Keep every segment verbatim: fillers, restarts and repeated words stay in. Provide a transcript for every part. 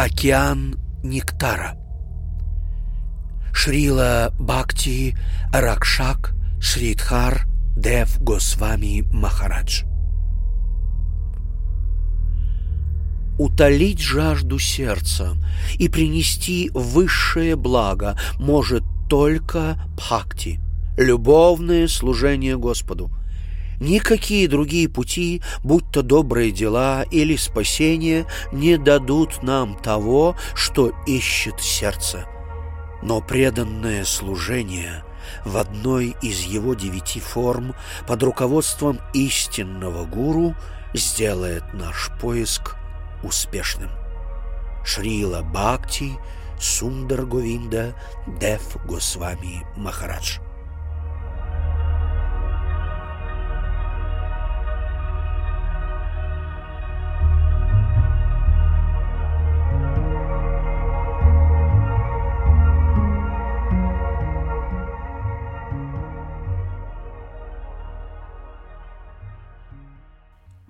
«Океан Нектара» Шрила Бхакти Ракшак Шридхар Дев Госвами Махарадж. Утолить жажду сердца и принести высшее благо может только бхакти, любовное служение Господу. Никакие другие пути, будь то добрые дела или спасение, не дадут нам того, что ищет сердце. Но преданное служение в одной из его девяти форм под руководством истинного гуру сделает наш поиск успешным. Шрила Бхакти Сундар Говинда Дев Госвами Махарадж.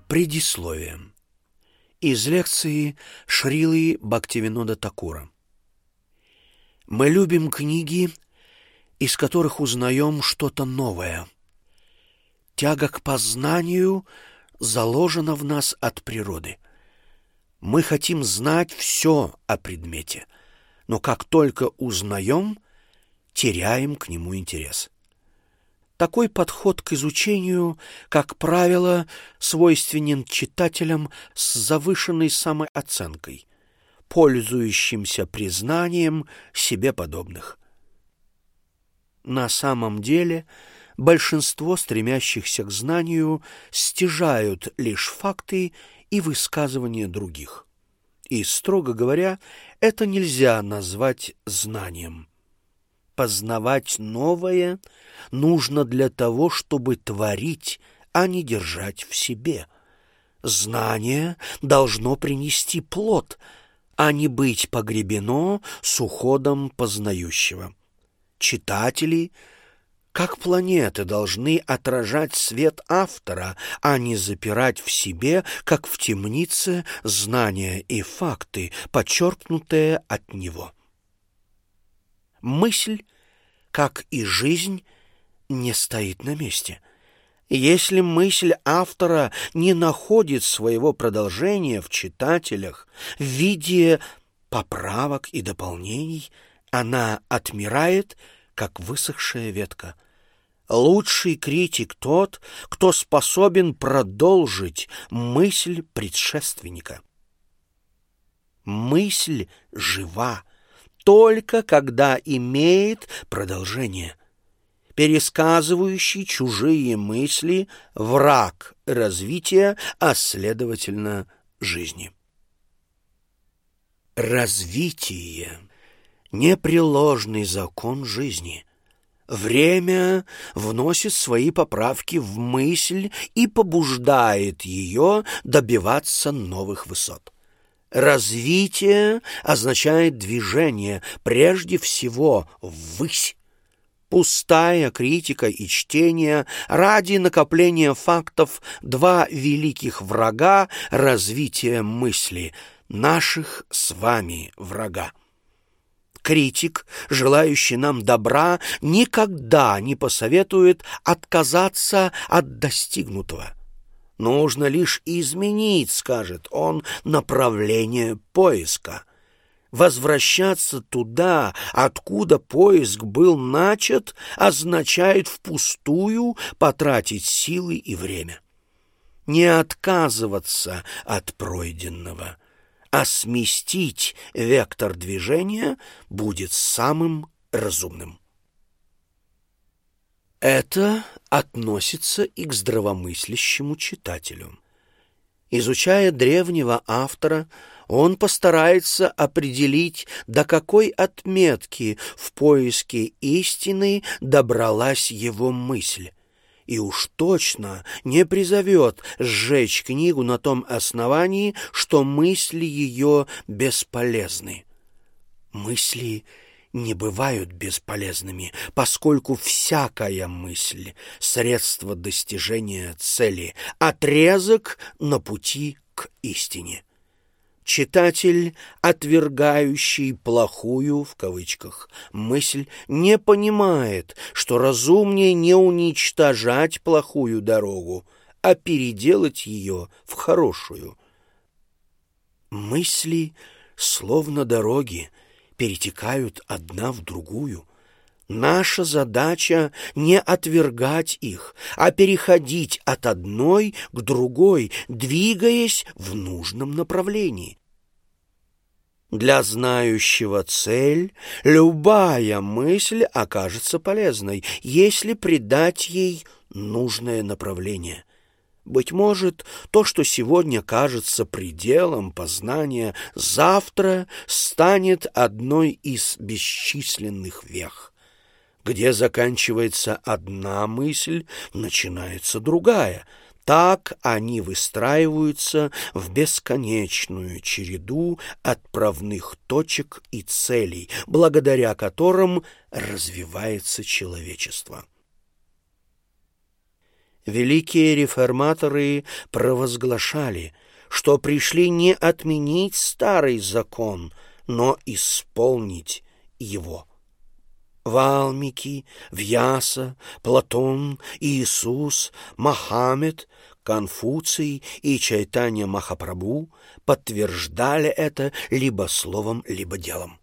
Предисловие. Из лекции Шрилы Бхактивинода Такура. Мы любим книги, из которых узнаем что-то новое. Тяга к познанию заложена в нас от природы. Мы хотим знать все о предмете, но как только узнаем, теряем к нему интерес. Такой подход к изучению, как правило, свойственен читателям с завышенной самооценкой, пользующимся признанием себе подобных. На самом деле, большинство стремящихся к знанию стяжают лишь факты и высказывания других. И, строго говоря, это нельзя назвать знанием. Познавать новое нужно для того, чтобы творить, а не держать в себе. Знание должно принести плод, а не быть погребено с уходом познающего. Читатели, как планеты, должны отражать свет автора, а не запирать в себе, как в темнице, знания и факты, почерпнутые от него. Мысль, как и жизнь, не стоит на месте. Если мысль автора не находит своего продолжения в читателях в виде поправок и дополнений, она отмирает, как высохшая ветка. Лучший критик тот, кто способен продолжить мысль предшественника. Мысль жива только когда имеет продолжение. Пересказывающий чужие мысли — враг развития, а, следовательно, жизни. Развитие — непреложный закон жизни. Время вносит свои поправки в мысль и побуждает ее добиваться новых высот. Развитие означает движение, прежде всего ввысь. Пустая критика и чтение ради накопления фактов — два великих врага развития мысли, наших с вами врага. Критик, желающий нам добра, никогда не посоветует отказаться от достигнутого. «Нужно лишь изменить, — скажет он, — направление поиска. Возвращаться туда, откуда поиск был начат, означает впустую потратить силы и время. Не отказываться от пройденного, а сместить вектор движения будет самым разумным». Это относится и к здравомыслящему читателю. Изучая древнего автора, он постарается определить, до какой отметки в поиске истины добралась его мысль, и уж точно не призовет сжечь книгу на том основании, что мысли ее бесполезны. Мысли не бывают бесполезными, поскольку всякая мысль — средство достижения цели, отрезок на пути к истине. Читатель, отвергающий «плохую» в кавычках мысль, не понимает, что разумнее не уничтожать плохую дорогу, а переделать ее в хорошую. Мысли, словно дороги, перетекают одна в другую. Наша задача не отвергать их, а переходить от одной к другой, двигаясь в нужном направлении. Для знающего цель любая мысль окажется полезной, если придать ей нужное направление. Быть может, то, что сегодня кажется пределом познания, завтра станет одной из бесчисленных вех. Где заканчивается одна мысль, начинается другая. Так они выстраиваются в бесконечную череду отправных точек и целей, благодаря которым развивается человечество. Великие реформаторы провозглашали, что пришли не отменить старый закон, но исполнить его. Валмики, Вьяса, Платон, Иисус, Махамед, Конфуций и Чайтанья Махапрабу подтверждали это либо словом, либо делом.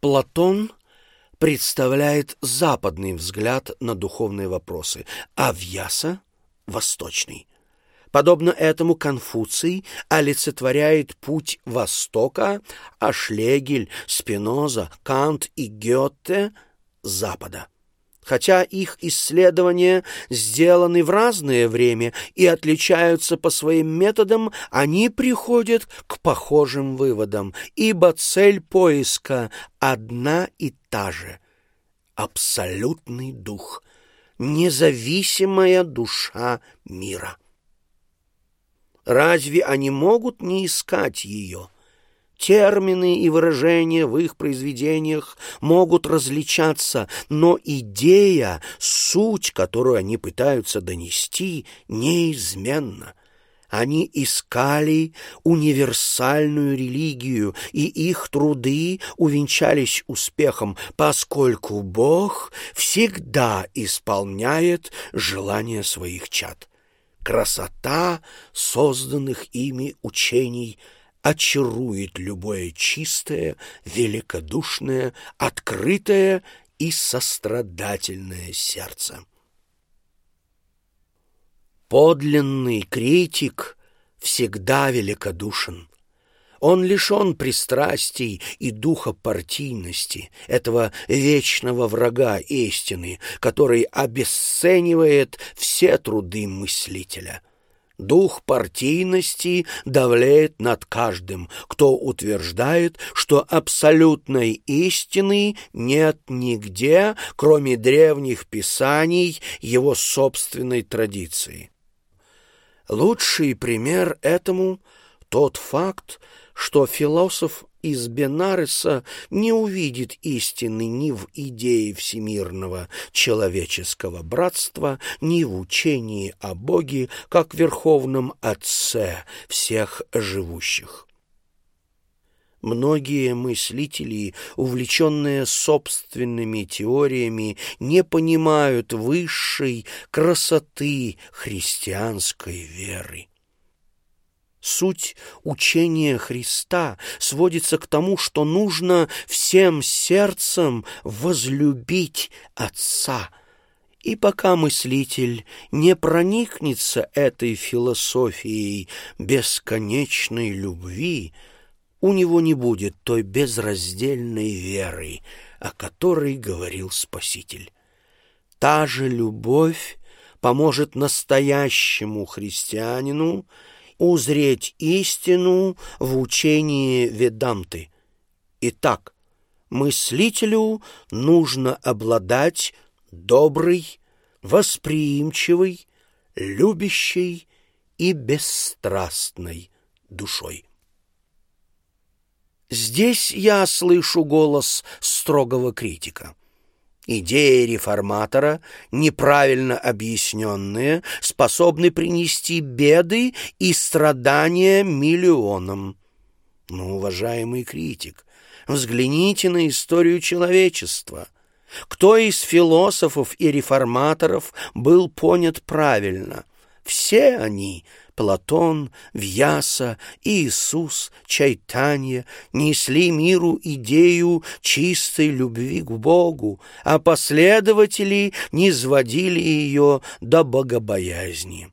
Платон представляет западный взгляд на духовные вопросы, а Вьяса — восточный. Подобно этому Конфуций олицетворяет путь Востока, а Шлегель, Спиноза, Кант и Гёте — Запада. Хотя их исследования сделаны в разное время и отличаются по своим методам, они приходят к похожим выводам, ибо цель поиска одна и та же — абсолютный дух, независимая душа мира. Разве они могут не искать ее? Термины и выражения в их произведениях могут различаться, но идея, суть, которую они пытаются донести, неизменна. Они искали универсальную религию, и их труды увенчались успехом, поскольку Бог всегда исполняет желания своих чад. Красота созданных ими учений очарует любое чистое, великодушное, открытое и сострадательное сердце. Подлинный критик всегда великодушен. Он лишен пристрастий и духа партийности, этого вечного врага истины, который обесценивает все труды мыслителя. Дух партийности давлеет над каждым, кто утверждает, что абсолютной истины нет нигде, кроме древних писаний его собственной традиции. Лучший пример этому — тот факт, что философ из Бенареса не увидит истины ни в идее всемирного человеческого братства, ни в учении о Боге, как верховном Отце всех живущих. Многие мыслители, увлеченные собственными теориями, не понимают высшей красоты христианской веры. Суть учения Христа сводится к тому, что нужно всем сердцем возлюбить Отца. И пока мыслитель не проникнется этой философией бесконечной любви, у него не будет той безраздельной веры, о которой говорил Спаситель. Та же любовь поможет настоящему христианину узреть истину в учении Веданты. Итак, мыслителю нужно обладать доброй, восприимчивой, любящей и бесстрастной душой. Здесь я слышу голос строгого критика. Идеи реформатора, неправильно объясненные, способны принести беды и страдания миллионам. Но, уважаемый критик, взгляните на историю человечества. Кто из философов и реформаторов был понят правильно? Все они – Платон, Вьяса, Иисус, Чайтанья – несли миру идею чистой любви к Богу, а последователи низводили ее до богобоязни.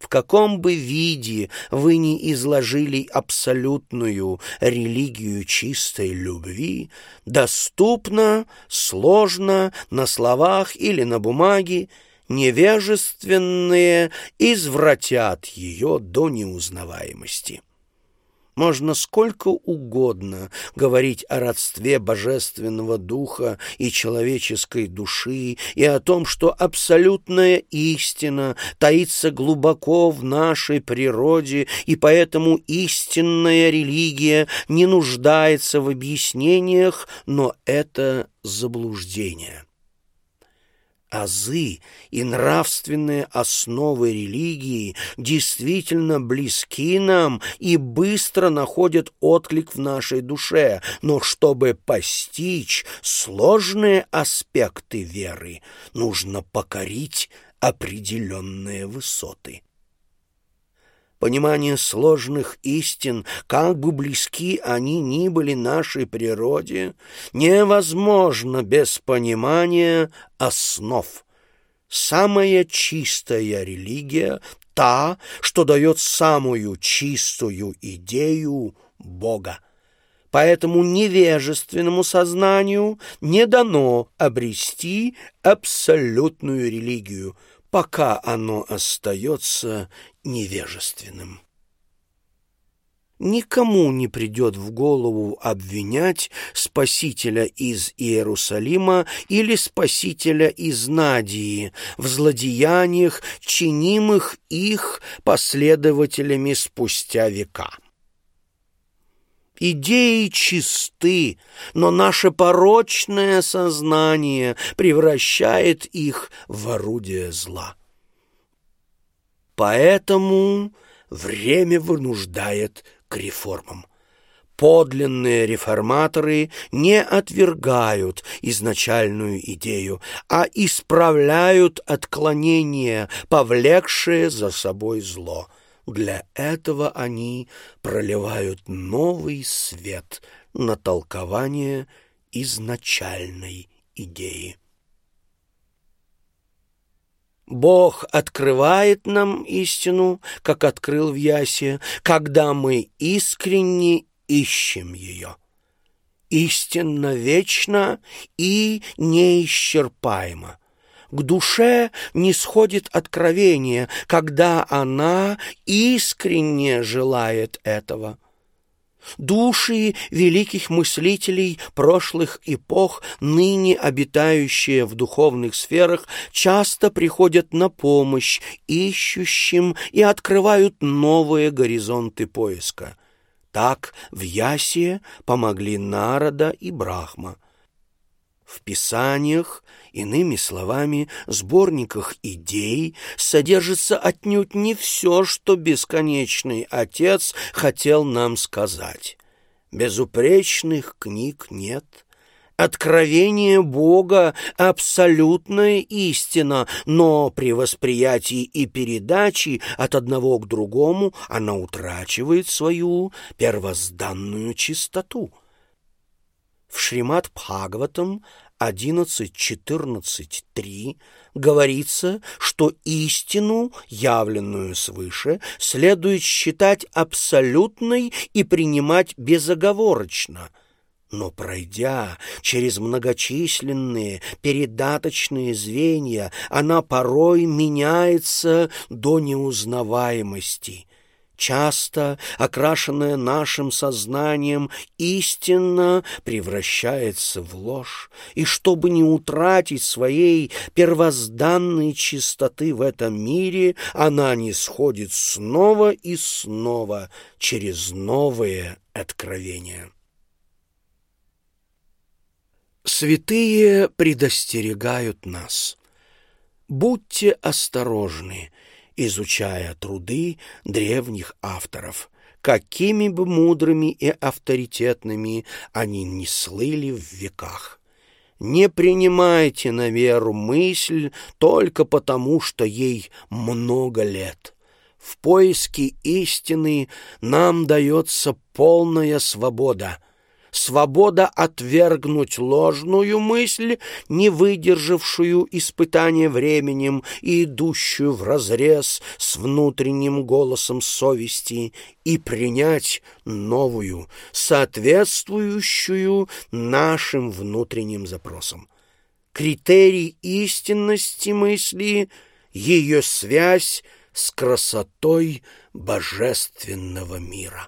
В каком бы виде вы ни изложили абсолютную религию чистой любви, доступно, сложно, на словах или на бумаге, невежественные извратят ее до неузнаваемости. Можно сколько угодно говорить о родстве Божественного Духа и человеческой души, и о том, что абсолютная истина таится глубоко в нашей природе, и поэтому истинная религия не нуждается в объяснениях, но это заблуждение. Азы и нравственные основы религии действительно близки нам и быстро находят отклик в нашей душе, но чтобы постичь сложные аспекты веры, нужно покорить определенные высоты. Понимание сложных истин, как бы близки они ни были нашей природе, невозможно без понимания основ. Самая чистая религия — та, что дает самую чистую идею Бога. Поэтому невежественному сознанию не дано обрести абсолютную религию, пока оно остается невежественным. Никому не придет в голову обвинять спасителя из Иерусалима или спасителя из Надии в злодеяниях, чинимых их последователями спустя века. Идеи чисты, но наше порочное сознание превращает их в орудие зла. Поэтому время вынуждает к реформам. Подлинные реформаторы не отвергают изначальную идею, а исправляют отклонения, повлекшие за собой зло. Для этого они проливают новый свет на толкование изначальной идеи. Бог открывает нам истину, как открыл в Ясе, когда мы искренне ищем ее. Истинно вечно и неисчерпаемо. К душе нисходит откровение, когда она искренне желает этого. Души великих мыслителей прошлых эпох, ныне обитающие в духовных сферах, часто приходят на помощь ищущим и открывают новые горизонты поиска. Так в Ясе помогли Нарада и Брахма. В писаниях, иными словами, сборниках идей, содержится отнюдь не все, что бесконечный Отец хотел нам сказать. Безупречных книг нет. Откровение Бога — абсолютная истина, но при восприятии и передаче от одного к другому она утрачивает свою первозданную чистоту. В Шримад-Бхагаватам одиннадцать четырнадцать три говорится, что истину, явленную свыше, следует считать абсолютной и принимать безоговорочно. Но пройдя через многочисленные передаточные звенья, она порой меняется до неузнаваемости. Часто, окрашенная нашим сознанием, истина превращается в ложь, и чтобы не утратить своей первозданной чистоты в этом мире, она нисходит снова и снова через новые откровения. Святые предостерегают нас. Будьте осторожны, изучая труды древних авторов, какими бы мудрыми и авторитетными они ни слыли в веках. Не принимайте на веру мысль только потому, что ей много лет. В поиске истины нам дается полная свобода. Свобода отвергнуть ложную мысль, не выдержавшую испытания временем и идущую вразрез с внутренним голосом совести, и принять новую, соответствующую нашим внутренним запросам. Критерий истинности мысли — ее связь с красотой божественного мира.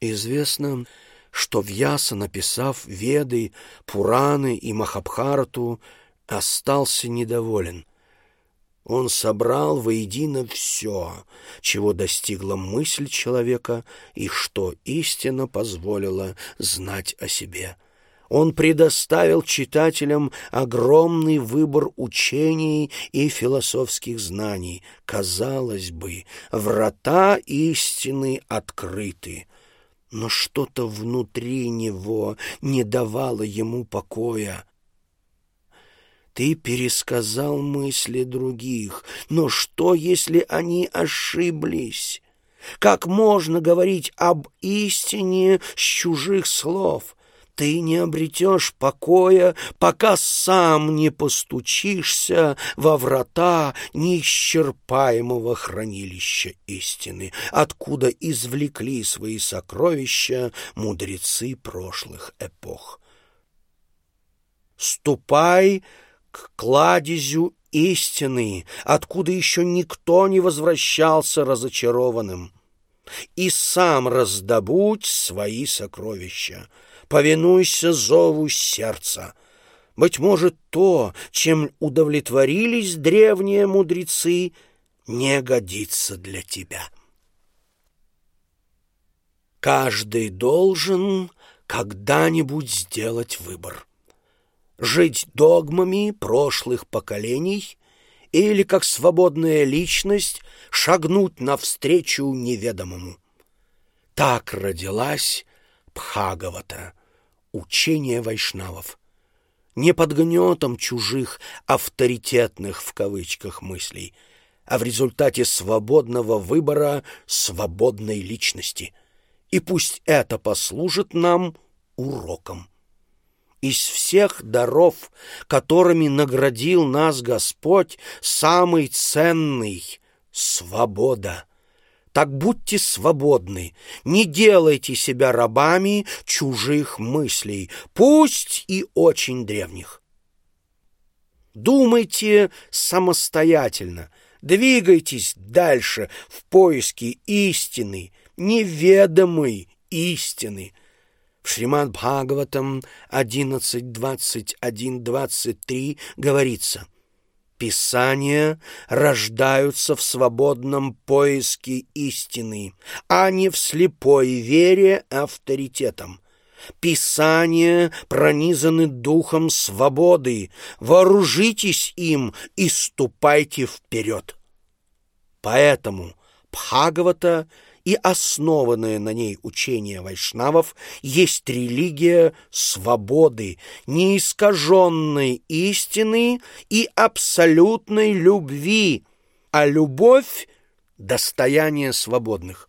Известно, что Вьяса, написав Веды, Пураны и Махабхарату, остался недоволен. Он собрал воедино все, чего достигла мысль человека и что истина позволила знать о себе. Он предоставил читателям огромный выбор учений и философских знаний. Казалось бы, врата истины открыты. Но что-то внутри него не давало ему покоя. Ты пересказал мысли других, но что, если они ошиблись? Как можно говорить об истине с чужих слов? Ты не обретешь покоя, пока сам не постучишься во врата неисчерпаемого хранилища истины, откуда извлекли свои сокровища мудрецы прошлых эпох. Ступай к кладезю истины, откуда еще никто не возвращался разочарованным, и сам раздобудь свои сокровища. Повинуйся зову сердца. Быть может, то, чем удовлетворились древние мудрецы, не годится для тебя. Каждый должен когда-нибудь сделать выбор. Жить догмами прошлых поколений или, как свободная личность, шагнуть навстречу неведомому. Так родилась Пхаговата. Учение вайшнавов. Не под гнетом чужих «авторитетных» в кавычках мыслей, а в результате свободного выбора свободной личности. И пусть это послужит нам уроком. Из всех даров, которыми наградил нас Господь, самый ценный — свобода. Так будьте свободны, не делайте себя рабами чужих мыслей, пусть и очень древних. Думайте самостоятельно, двигайтесь дальше в поиске истины, неведомой истины. В Шримад-Бхагаватам одиннадцать двадцать один двадцать три говорится: «Писания рождаются в свободном поиске истины, а не в слепой вере авторитетам. Писания пронизаны духом свободы. Вооружитесь им и ступайте вперед». Поэтому Пхагавата и основанное на ней учение вайшнавов есть религия свободы, неискаженной истины и абсолютной любви, а любовь — достояние свободных.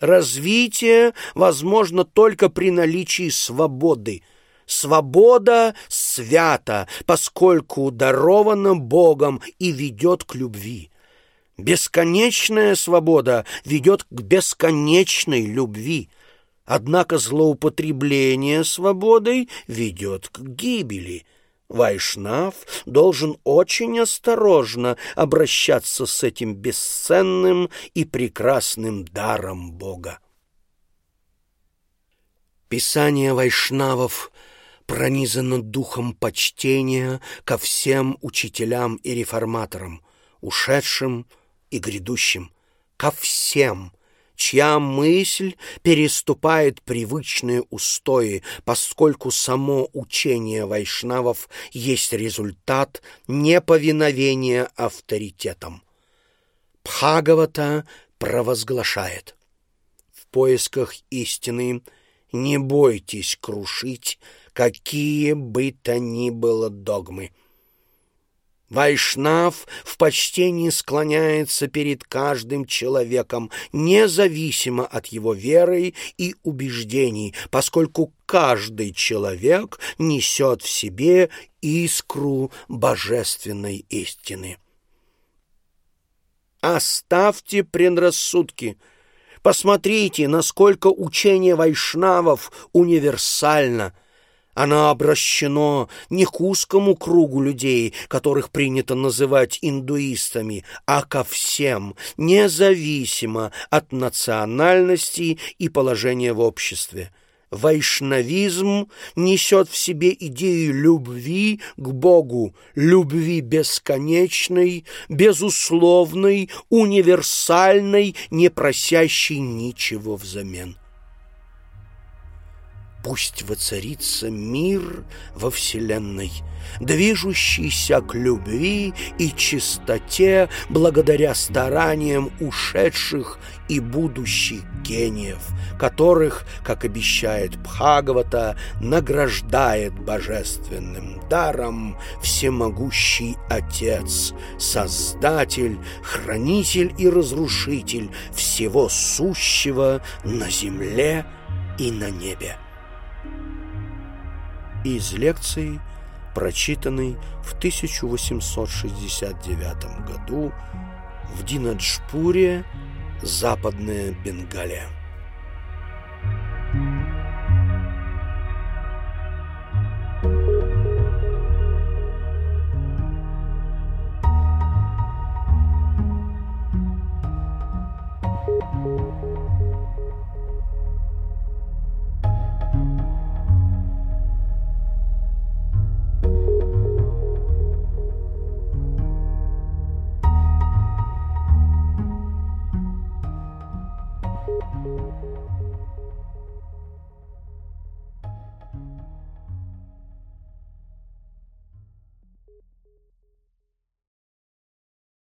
Развитие возможно только при наличии свободы. Свобода свята, поскольку дарована Богом и ведет к любви. Бесконечная свобода ведет к бесконечной любви, однако злоупотребление свободой ведет к гибели. Вайшнав должен очень осторожно обращаться с этим бесценным и прекрасным даром Бога. Писание вайшнавов пронизано духом почтения ко всем учителям и реформаторам, ушедшим и грядущим, ко всем, чья мысль переступает привычные устои, поскольку само учение вайшнавов есть результат неповиновения авторитетам. Пхаговата провозглашает: в поисках истины не бойтесь крушить какие бы то ни было догмы. Вайшнав в почтении склоняется перед каждым человеком, независимо от его веры и убеждений, поскольку каждый человек несет в себе искру божественной истины. Оставьте предрассудки. Посмотрите, насколько учение вайшнавов универсально. Оно обращено не к узкому кругу людей, которых принято называть индуистами, а ко всем, независимо от национальности и положения в обществе. Вайшнавизм несет в себе идею любви к Богу, любви бесконечной, безусловной, универсальной, не просящей ничего взамен. Пусть воцарится мир во Вселенной, движущийся к любви и чистоте благодаря стараниям ушедших и будущих гениев, которых, как обещает Бхагавата, награждает божественным даром всемогущий Отец, Создатель, Хранитель и Разрушитель всего сущего на земле и на небе. Из лекции, прочитанной в тысяча восемьсот шестьдесят девятом году в Динаджпуре, Западная Бенгалия.